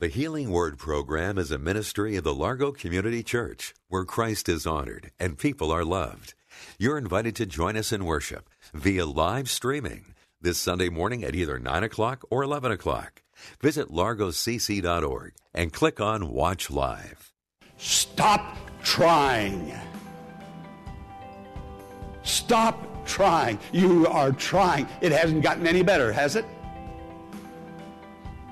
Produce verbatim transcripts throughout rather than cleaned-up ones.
The Healing Word Program is a ministry of the Largo Community Church, where Christ is honored and people are loved. You're invited to join us in worship via live streaming this Sunday morning at either nine o'clock or eleven o'clock. Visit Largo C C dot org and click on Watch Live. Stop trying. Stop trying. You are trying. It hasn't gotten any better, has it?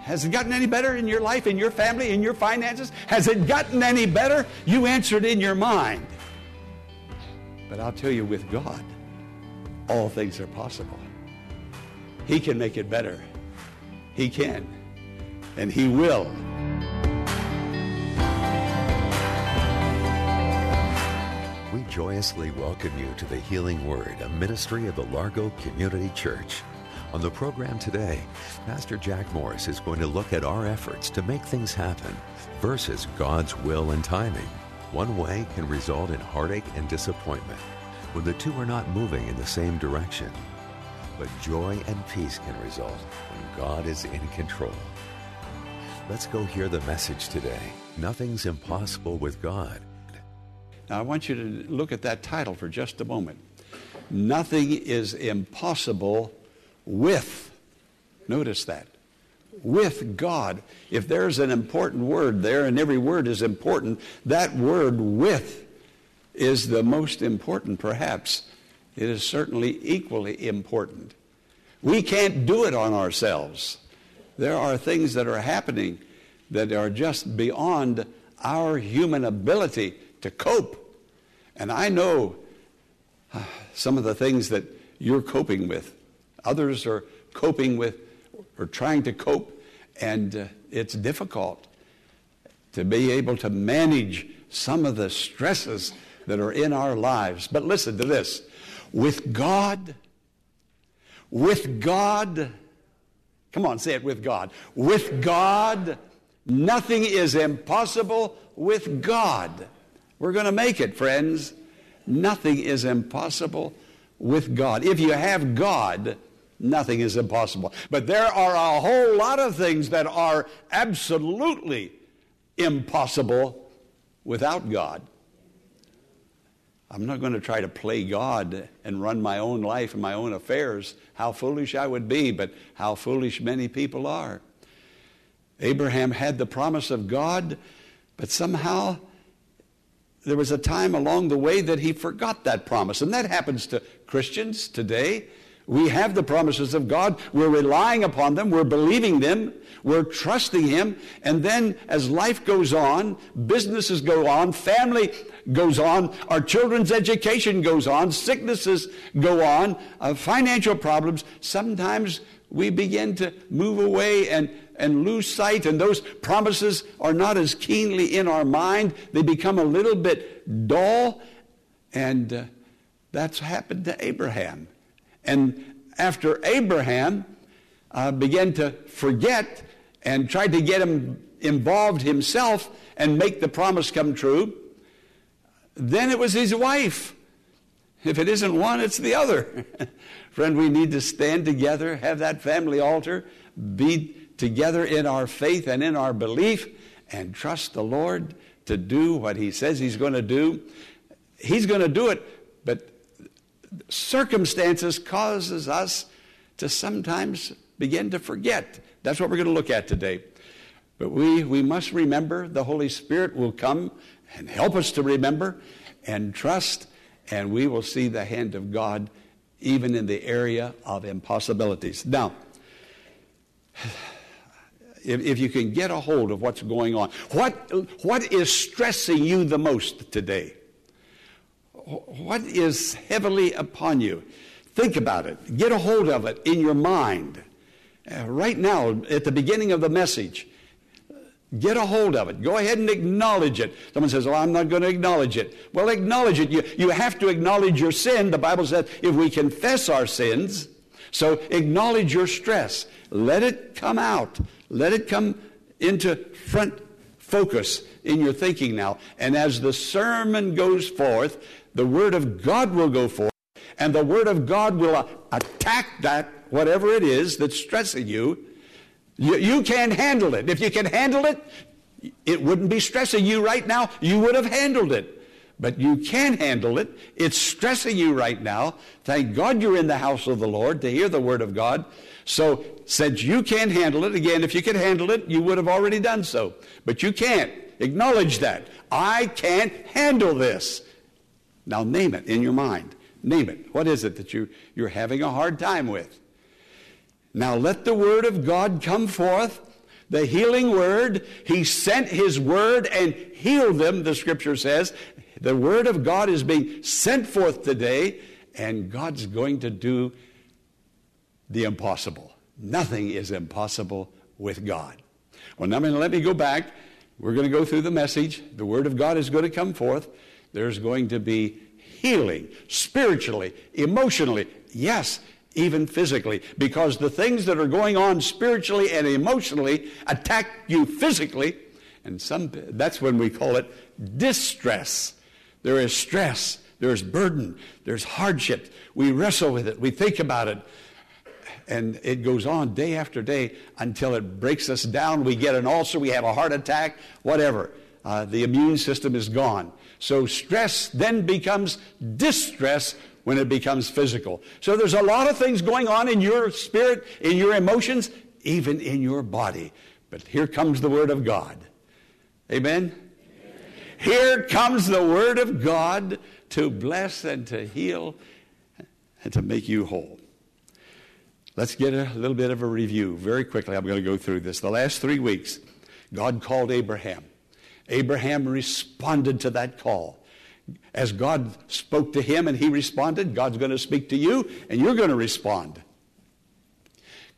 Has it gotten any better in your life, in your family, in your finances? Has it gotten any better? You answered in your mind. But I'll tell you, with God, all things are possible. He can make it better. He can. And He will. We joyously welcome you to The Healing Word, a ministry of the Largo Community Church. On the program today, Pastor Jack Morris is going to look at our efforts to make things happen versus God's will and timing. One way can result in heartache and disappointment when the two are not moving in the same direction. But joy and peace can result when God is in control. Let's go hear the message today. Nothing's impossible with God. Now I want you to look at that title for just a moment. Nothing is impossible with, notice that, with God. If there's an important word there, and every word is important, that word with is the most important perhaps. It is certainly equally important. We can't do it on ourselves. There are things that are happening that are just beyond our human ability to cope. And I know uh, some of the things that you're coping with. Others are coping with, or trying to cope, and uh, it's difficult to be able to manage some of the stresses that are in our lives. But listen to this. With God, with God, come on, say it with God. With God, nothing is impossible with God. We're going to make it, friends. Nothing is impossible with God. If you have God, nothing is impossible. But there are a whole lot of things that are absolutely impossible without God. I'm not going to try to play God and run my own life and my own affairs. How foolish I would be, but how foolish many people are. Abraham had the promise of God, but somehow there was a time along the way that he forgot that promise. And that happens to Christians today. We have the promises of God. We're relying upon them. We're believing them. We're trusting Him. And then as life goes on, businesses go on, family goes on, our children's education goes on, sicknesses go on, uh, financial problems. Sometimes we begin to move away and, and lose sight, and those promises are not as keenly in our mind. They become a little bit dull, and uh, that's happened to Abraham. And after Abraham uh, began to forget and tried to get him involved himself and make the promise come true, then it was his wife. If it isn't one, it's the other. Friend, we need to stand together, have that family altar, be together in our faith and in our belief, and trust the Lord to do what He says He's going to do. He's going to do it, but circumstances causes us to sometimes begin to forget. That's what we're going to look at today. But we, we must remember. The Holy Spirit will come and help us to remember and trust, and we will see the hand of God even in the area of impossibilities. Now, if, if you can get a hold of what's going on, what what is stressing you the most today? What is heavily upon you? Think about it. Get a hold of it in your mind. Uh, right now, at the beginning of the message, Get a hold of it. Go ahead and acknowledge it. Someone says, well, I'm not going to acknowledge it. Well, acknowledge it. You, you have to acknowledge your sin. The Bible says if we confess our sins, so acknowledge your stress. Let it come out. Let it come into front focus in your thinking now. And as the sermon goes forth, the Word of God will go forth, and the Word of God will attack that, whatever it is that's stressing you. You, you can't handle it. If you can handle it, it wouldn't be stressing you right now. You would have handled it. But you can handle it. It's stressing you right now. Thank God you're in the house of the Lord to hear the Word of God. So since you can't handle it, again, if you could handle it, you would have already done so. But you can't. Acknowledge that. I can't handle this. Now name it in your mind. Name it. What is it that you, you're having a hard time with? Now let the Word of God come forth, the healing Word. He sent His Word and healed them, the Scripture says. The Word of God is being sent forth today, and God's going to do the impossible. Nothing is impossible with God. Well, now let me go back. We're going to go through the message. The Word of God is going to come forth. There's going to be healing spiritually, emotionally, yes, even physically, because the things that are going on spiritually and emotionally attack you physically, and some that's when we call it distress. There is stress, there's burden, there's hardship. We wrestle with it, we think about it, and it goes on day after day until it breaks us down. We get an ulcer, we have a heart attack, whatever. Uh, the immune system is gone. So stress then becomes distress when it becomes physical. So there's a lot of things going on in your spirit, in your emotions, even in your body. But here comes the Word of God. Amen? Amen. Here comes the Word of God to bless and to heal and to make you whole. Let's get a little bit of a review very quickly. I'm going to go through this. The last three weeks, God called Abraham. Abraham responded to that call. As God spoke to him and he responded, God's going to speak to you and you're going to respond.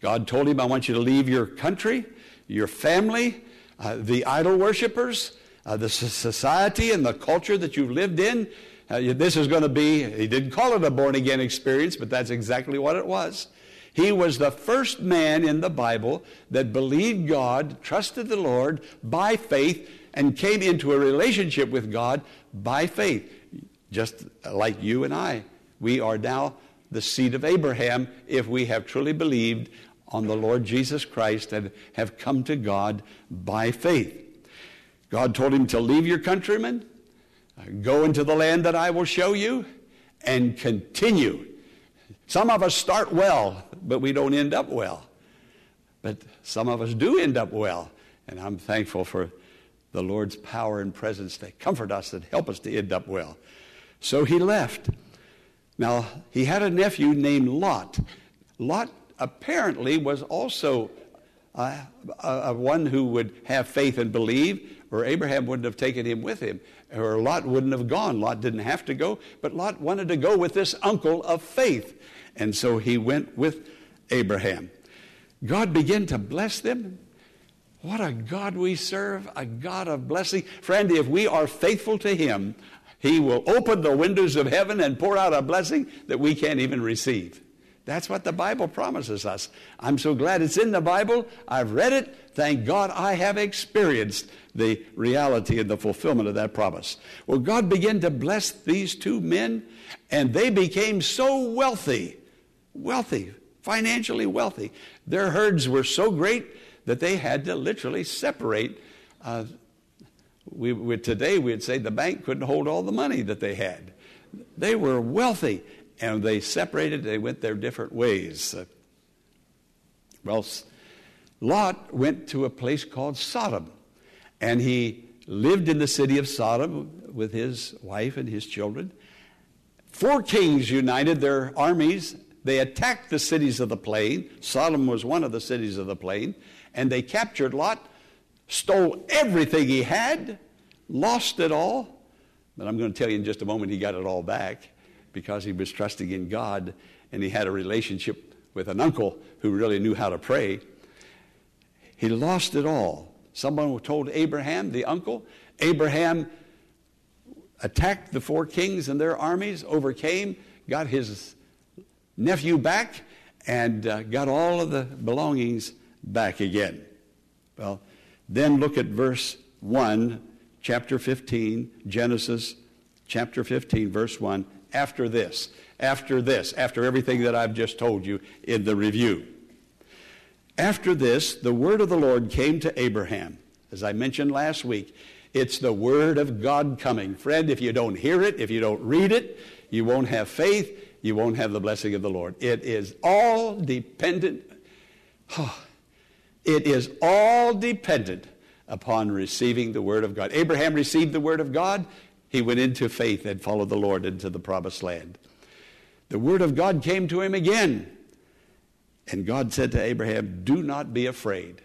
God told him, I want you to leave your country, your family, uh, the idol worshipers, uh, the society and the culture that you've lived in. Uh, this is going to be, he didn't call it a born-again experience, but that's exactly what it was. He was the first man in the Bible that believed God, trusted the Lord by faith, and came into a relationship with God by faith, just like you and I. We are now the seed of Abraham if we have truly believed on the Lord Jesus Christ and have come to God by faith. God told him to leave your countrymen, go into the land that I will show you, and continue. Some of us start well, but we don't end up well. But some of us do end up well. And I'm thankful for the Lord's power and presence that comfort us, that help us to end up well. So he left. Now, he had a nephew named Lot. Lot apparently was also uh, a, a one who would have faith and believe, or Abraham wouldn't have taken him with him, or Lot wouldn't have gone. Lot didn't have to go, but Lot wanted to go with this uncle of faith. And so he went with Abraham. God began to bless them. What a God we serve, a God of blessing. Friend, if we are faithful to Him, He will open the windows of heaven and pour out a blessing that we can't even receive. That's what the Bible promises us. I'm so glad it's in the Bible. I've read it. Thank God I have experienced the reality and the fulfillment of that promise. Well, God began to bless these two men, and they became so wealthy, wealthy, financially wealthy. Their herds were so great that they had to literally separate. Uh, we, we, today we'd say the bank couldn't hold all the money that they had. They were wealthy, and they separated. They went their different ways. Uh, well, Lot went to a place called Sodom, and he lived in the city of Sodom with his wife and his children. Four kings united their armies. They attacked the cities of the plain. Sodom was one of the cities of the plain. And they captured Lot, stole everything he had, lost it all. But I'm going to tell you in just a moment he got it all back because he was trusting in God and he had a relationship with an uncle who really knew how to pray. He lost it all. Someone told Abraham, the uncle. Abraham attacked the four kings and their armies, overcame, got his nephew back, and uh, got all of the belongings back again. Well, then look at verse one, chapter fifteen, Genesis chapter fifteen, verse one. After this, after this, after everything that I've just told you in the review. After this, the word of the Lord came to Abraham. As I mentioned last week, it's the word of God coming. Friend, if you don't hear it, if you don't read it, you won't have faith, you won't have the blessing of the Lord. It is all dependent. Oh, it is all dependent upon receiving the word of God. Abraham received the word of God. He went into faith and followed the Lord into the promised land. The word of God came to him again. And God said to Abraham, do not be afraid.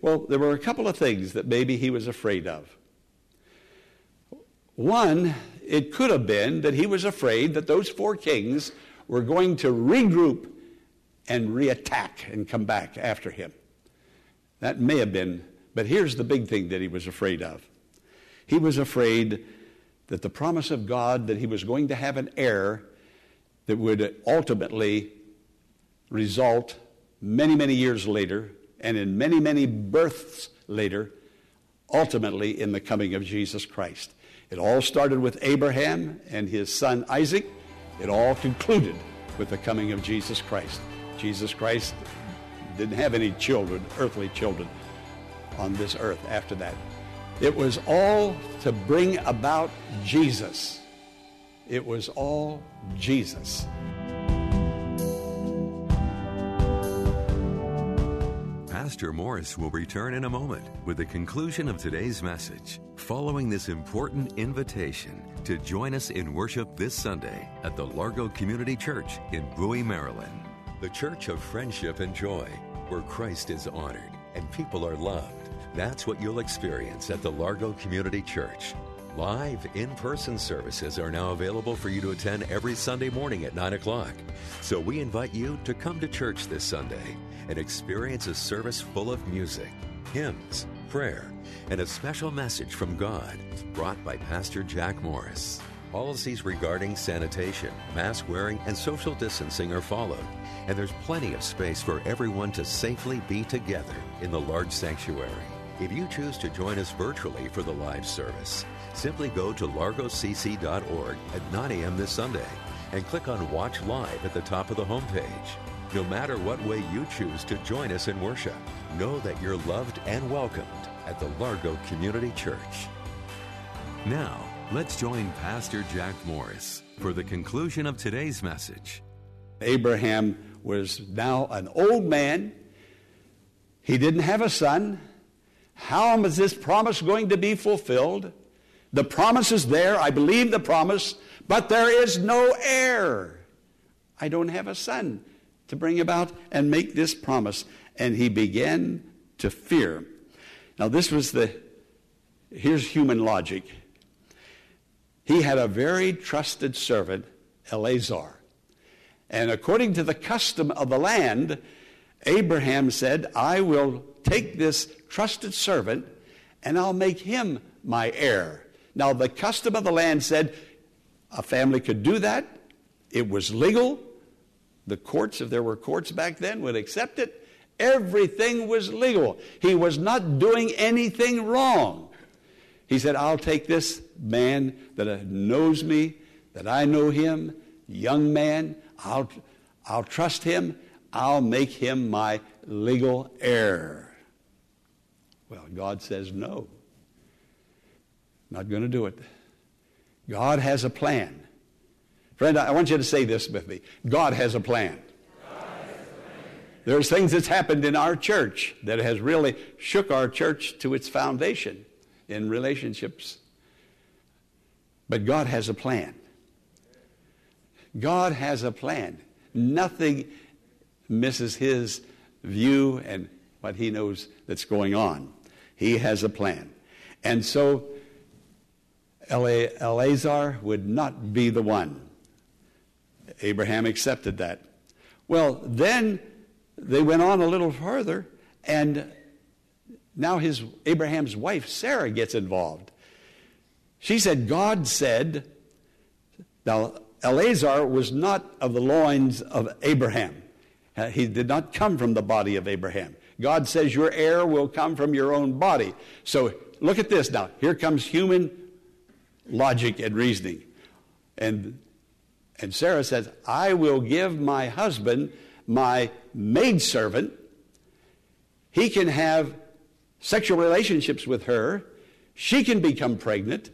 Well, there were a couple of things that maybe he was afraid of. One, it could have been that he was afraid that those four kings were going to regroup and reattack and come back after him. That may have been, but here's the big thing that he was afraid of. He was afraid that the promise of God that he was going to have an heir that would ultimately result many, many years later, and in many, many births later, ultimately in the coming of Jesus Christ. It all started with Abraham and his son Isaac. It all concluded with the coming of Jesus Christ. Jesus Christ didn't have any children, earthly children, on this earth after that. It was all to bring about Jesus. It was all Jesus. Pastor Morris will return in a moment with the conclusion of today's message, following this important invitation to join us in worship this Sunday at the Largo Community Church in Bowie, Maryland. The Church of Friendship and Joy, where Christ is honored and people are loved. That's what you'll experience at the Largo Community Church. Live in-person services are now available for you to attend every Sunday morning at nine o'clock. So we invite you to come to church this Sunday and experience a service full of music, hymns, prayer, and a special message from God brought by Pastor Jack Morris. Policies regarding sanitation, mask wearing, and social distancing are followed, and there's plenty of space for everyone to safely be together in the large sanctuary. If you choose to join us virtually for the live service, simply go to Largo C C dot org at nine a.m. this Sunday and click on Watch Live at the top of the homepage. No matter what way you choose to join us in worship, know that you're loved and welcomed at the Largo Community Church. Now, let's join Pastor Jack Morris for the conclusion of today's message. Abraham was now an old man. He didn't have a son. How is this promise going to be fulfilled? The promise is there. I believe the promise, but there is no heir. I don't have a son to bring about and make this promise. And he began to fear. Now this was the, here's human logic. He had a very trusted servant, Eleazar. And according to the custom of the land, Abraham said, I will take this trusted servant and I'll make him my heir. Now, the custom of the land said a family could do that. It was legal. The courts, if there were courts back then, would accept it. Everything was legal. He was not doing anything wrong. He said, I'll take this man that knows me, that I know him, young man. I'll, I'll trust him. I'll make him my legal heir. Well, God says no. Not going to do it. God has a plan. Friend, I want you to say this with me. God has a plan. God has a plan. There's things that's happened in our church that has really shook our church to its foundation in relationships. But God has a plan. God has a plan. Nothing misses his view and what he knows that's going on. He has a plan. And so Eleazar would not be the one. Abraham accepted that. Well, then they went on a little further, and Now his Abraham's wife, Sarah, gets involved. She said, God said, now Eleazar was not of the loins of Abraham. He did not come from the body of Abraham. God says your heir will come from your own body. So look at this now. Here comes human logic and reasoning. And and Sarah says, I will give my husband my maidservant. He can have sexual relationships with her. She can become pregnant.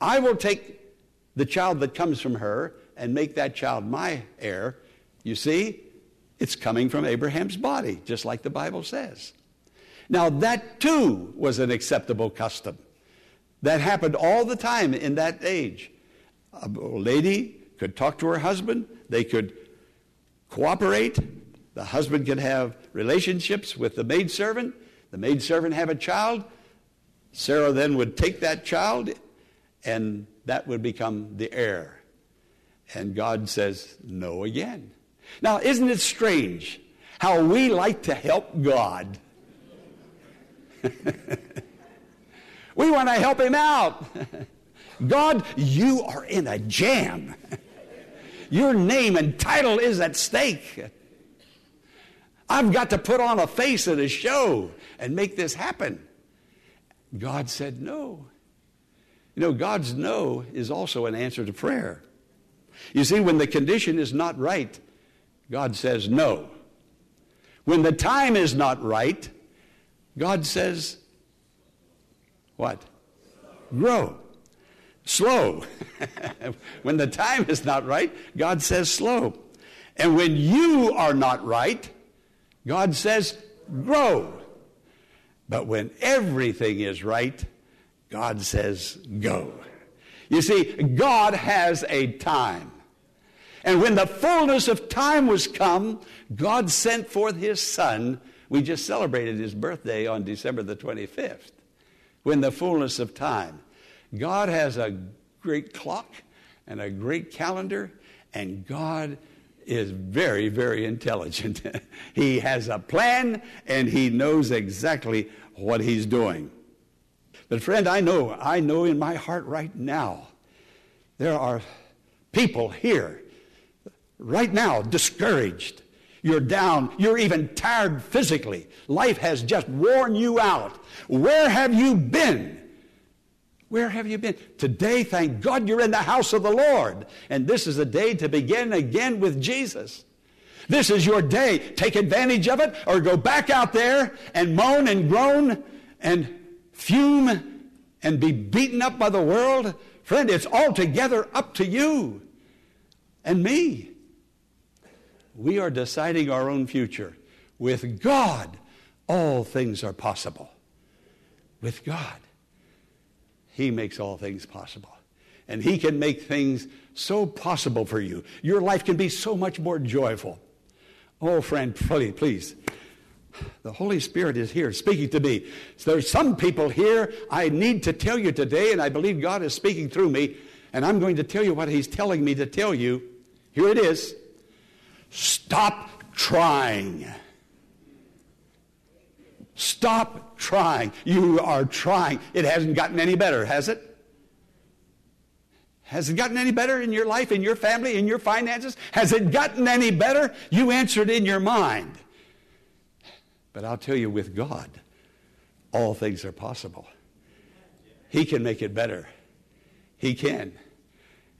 I will take the child that comes from her and make that child my heir. You see? It's coming from Abraham's body, just like the Bible says. Now, that too was an acceptable custom. That happened all the time in that age. A lady could talk to her husband. They could cooperate. The husband could have relationships with the maidservant. The maidservant have a child. Sarah then would take that child, and that would become the heir. And God says, no again. Now, isn't it strange how we like to help God? We want to help him out. God, you are in a jam. Your name and title is at stake. I've got to put on a face and a show and make this happen. God said no. You know, God's no is also an answer to prayer. You see, when the condition is not right, God says no. When the time is not right, God says, what? Grow. Slow. When the time is not right, God says slow. And when you are not right, God says grow. But when everything is right, God says go. You see, God has a time. And when the fullness of time was come, God sent forth his Son. We just celebrated his birthday on December the twenty-fifth. When the fullness of time. God has a great clock and a great calendar, and God is very, very intelligent. He has a plan, and he knows exactly what he's doing. But friend, I know, I know in my heart right now, there are people here right now, discouraged. You're down. You're even tired physically. Life has just worn you out. Where have you been? Where have you been? Today, thank God, you're in the house of the Lord. And this is a day to begin again with Jesus. This is your day. Take advantage of it, or go back out there and moan and groan and fume and be beaten up by the world. Friend, it's altogether up to you and me. We are deciding our own future. With God, all things are possible. With God, he makes all things possible. And he can make things so possible for you. Your life can be so much more joyful. Oh, friend, please, please. The Holy Spirit is here speaking to me. There's some people here I need to tell you today, and I believe God is speaking through me, and I'm going to tell you what he's telling me to tell you. Here it is. Stop trying. Stop trying. You are trying. It hasn't gotten any better, has it? Has it gotten any better in your life, in your family, in your finances? Has it gotten any better? You answered in your mind. But I'll tell you, with God, all things are possible. He can make it better. He can.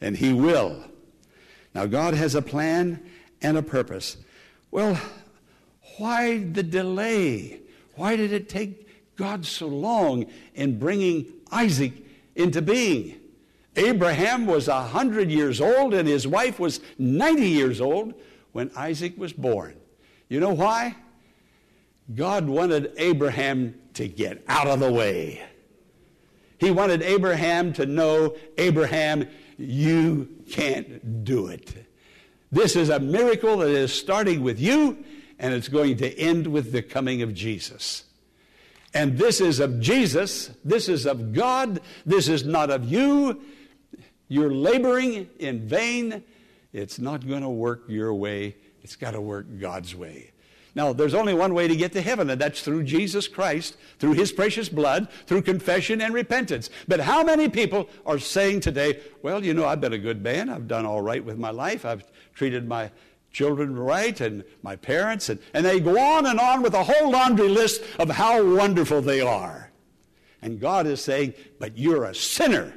And he will. Now, God has a plan and a purpose. Well, why the delay? Why did it take God so long in bringing Isaac into being? Abraham was one hundred years old and his wife was ninety years old when Isaac was born. You know why? God wanted Abraham to get out of the way. He wanted Abraham to know, Abraham, you can't do it. This is a miracle that is starting with you, and it's going to end with the coming of Jesus. And this is of Jesus. This is of God. This is not of you. You're laboring in vain. It's not going to work your way. It's got to work God's way. Now, there's only one way to get to heaven, and that's through Jesus Christ, through his precious blood, through confession and repentance. But how many people are saying today, well, you know, I've been a good man. I've done all right with my life. I've treated my children right and my parents. And, and they go on and on with a whole laundry list of how wonderful they are. And God is saying, but you're a sinner,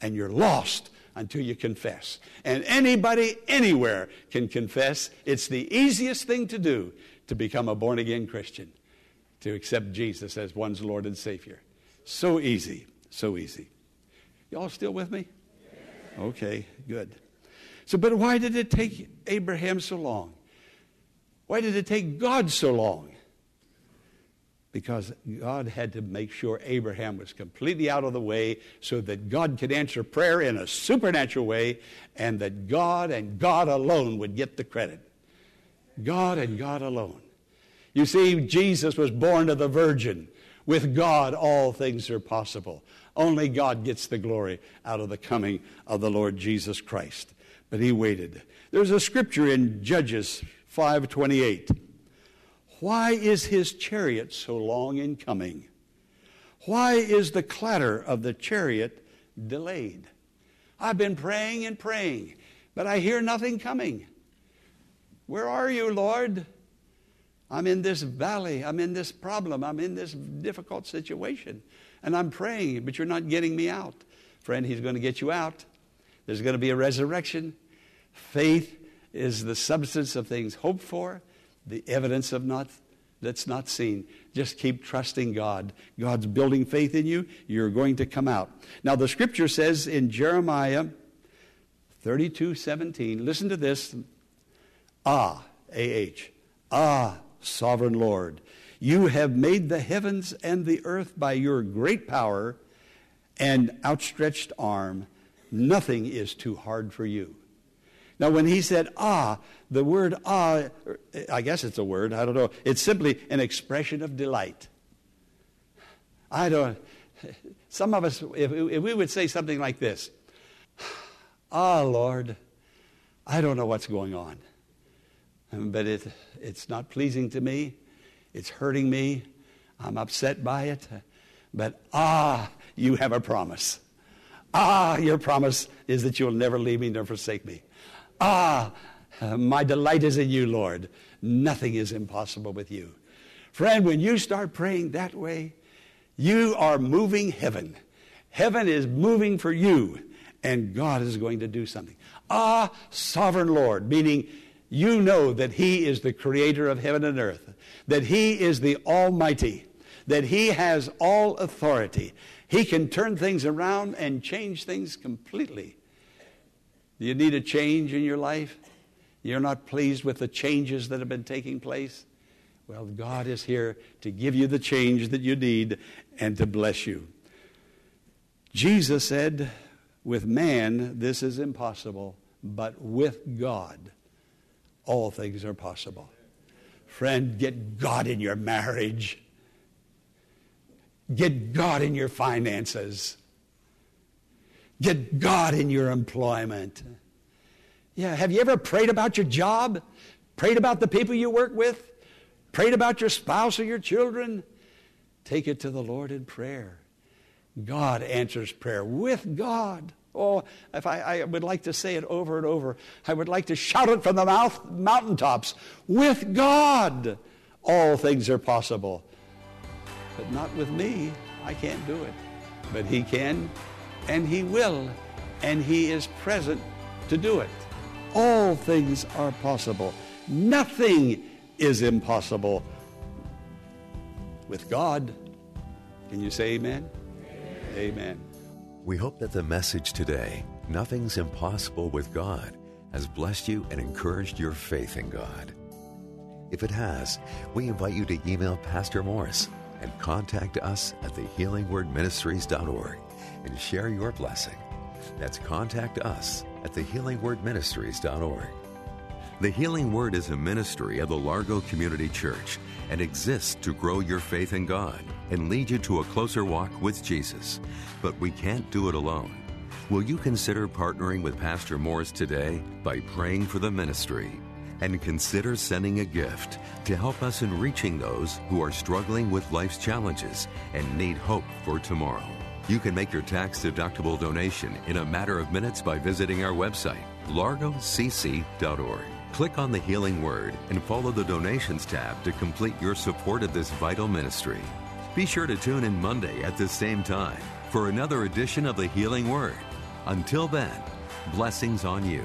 and you're lost until you confess. And anybody, anywhere can confess. It's the easiest thing to do. To become a born-again Christian, to accept Jesus as one's Lord and Savior. So easy, so easy. Y'all still with me? Okay, good. So, but why did it take Abraham so long? Why did it take God so long? Because God had to make sure Abraham was completely out of the way so that God could answer prayer in a supernatural way, and that God and God alone would get the credit. God and God alone. You see, Jesus was born of the Virgin. With God, all things are possible. Only God gets the glory out of the coming of the Lord Jesus Christ. But he waited. There's a scripture in Judges five twenty-eight. Why is his chariot so long in coming? Why is the clatter of the chariot delayed? I've been praying and praying, but I hear nothing coming. Where are you, Lord? I'm in this valley. I'm in this problem. I'm in this difficult situation. And I'm praying, but you're not getting me out. Friend, he's going to get you out. There's going to be a resurrection. Faith is the substance of things hoped for, the evidence of not that's not seen. Just keep trusting God. God's building faith in you. You're going to come out. Now, the scripture says in Jeremiah thirty-two seventeen, listen to this. Ah, A H, ah, sovereign Lord, you have made the heavens and the earth by your great power and outstretched arm. Nothing is too hard for you. Now, when he said, ah, the word ah, I guess it's a word, I don't know. It's simply an expression of delight. I don't, some of us, if, if we would say something like this, ah, Lord, I don't know what's going on. But it, it's not pleasing to me. It's hurting me. I'm upset by it. But, ah, you have a promise. Ah, your promise is that you'll never leave me nor forsake me. Ah, my delight is in you, Lord. Nothing is impossible with you. Friend, when you start praying that way, you are moving heaven. Heaven is moving for you, and God is going to do something. Ah, sovereign Lord, meaning you know that he is the creator of heaven and earth, that he is the Almighty, that he has all authority. He can turn things around and change things completely. Do you need a change in your life? You're not pleased with the changes that have been taking place? Well, God is here to give you the change that you need and to bless you. Jesus said, with man this is impossible, but with God all things are possible. Friend, get God in your marriage. Get God in your finances. Get God in your employment. Yeah, have you ever prayed about your job? Prayed about the people you work with? Prayed about your spouse or your children? Take it to the Lord in prayer. God answers prayer with God. Oh, if I, I would like to say it over and over. I would like to shout it from the mouth, mountaintops. With God, all things are possible. But not with me. I can't do it. But he can, and he will, and he is present to do it. All things are possible. Nothing is impossible with God. Can you say amen? Amen. Amen. We hope that the message today, Nothing's Impossible with God, has blessed you and encouraged your faith in God. If it has, we invite you to email Pastor Morris and contact us at the healing word ministries dot org and share your blessing. That's contact us at the healing word ministries dot org. The Healing Word is a ministry of the Largo Community Church and exists to grow your faith in God and lead you to a closer walk with Jesus. But we can't do it alone. Will you consider partnering with Pastor Morris today by praying for the ministry? and consider sending a gift to help us in reaching those who are struggling with life's challenges and need hope for tomorrow. You can make your tax-deductible donation in a matter of minutes by visiting our website, Largo C C dot org. Click on the Healing Word and follow the Donations tab to complete your support of this vital ministry. Be sure to tune in Monday at the same time for another edition of the Healing Word. Until then, blessings on you.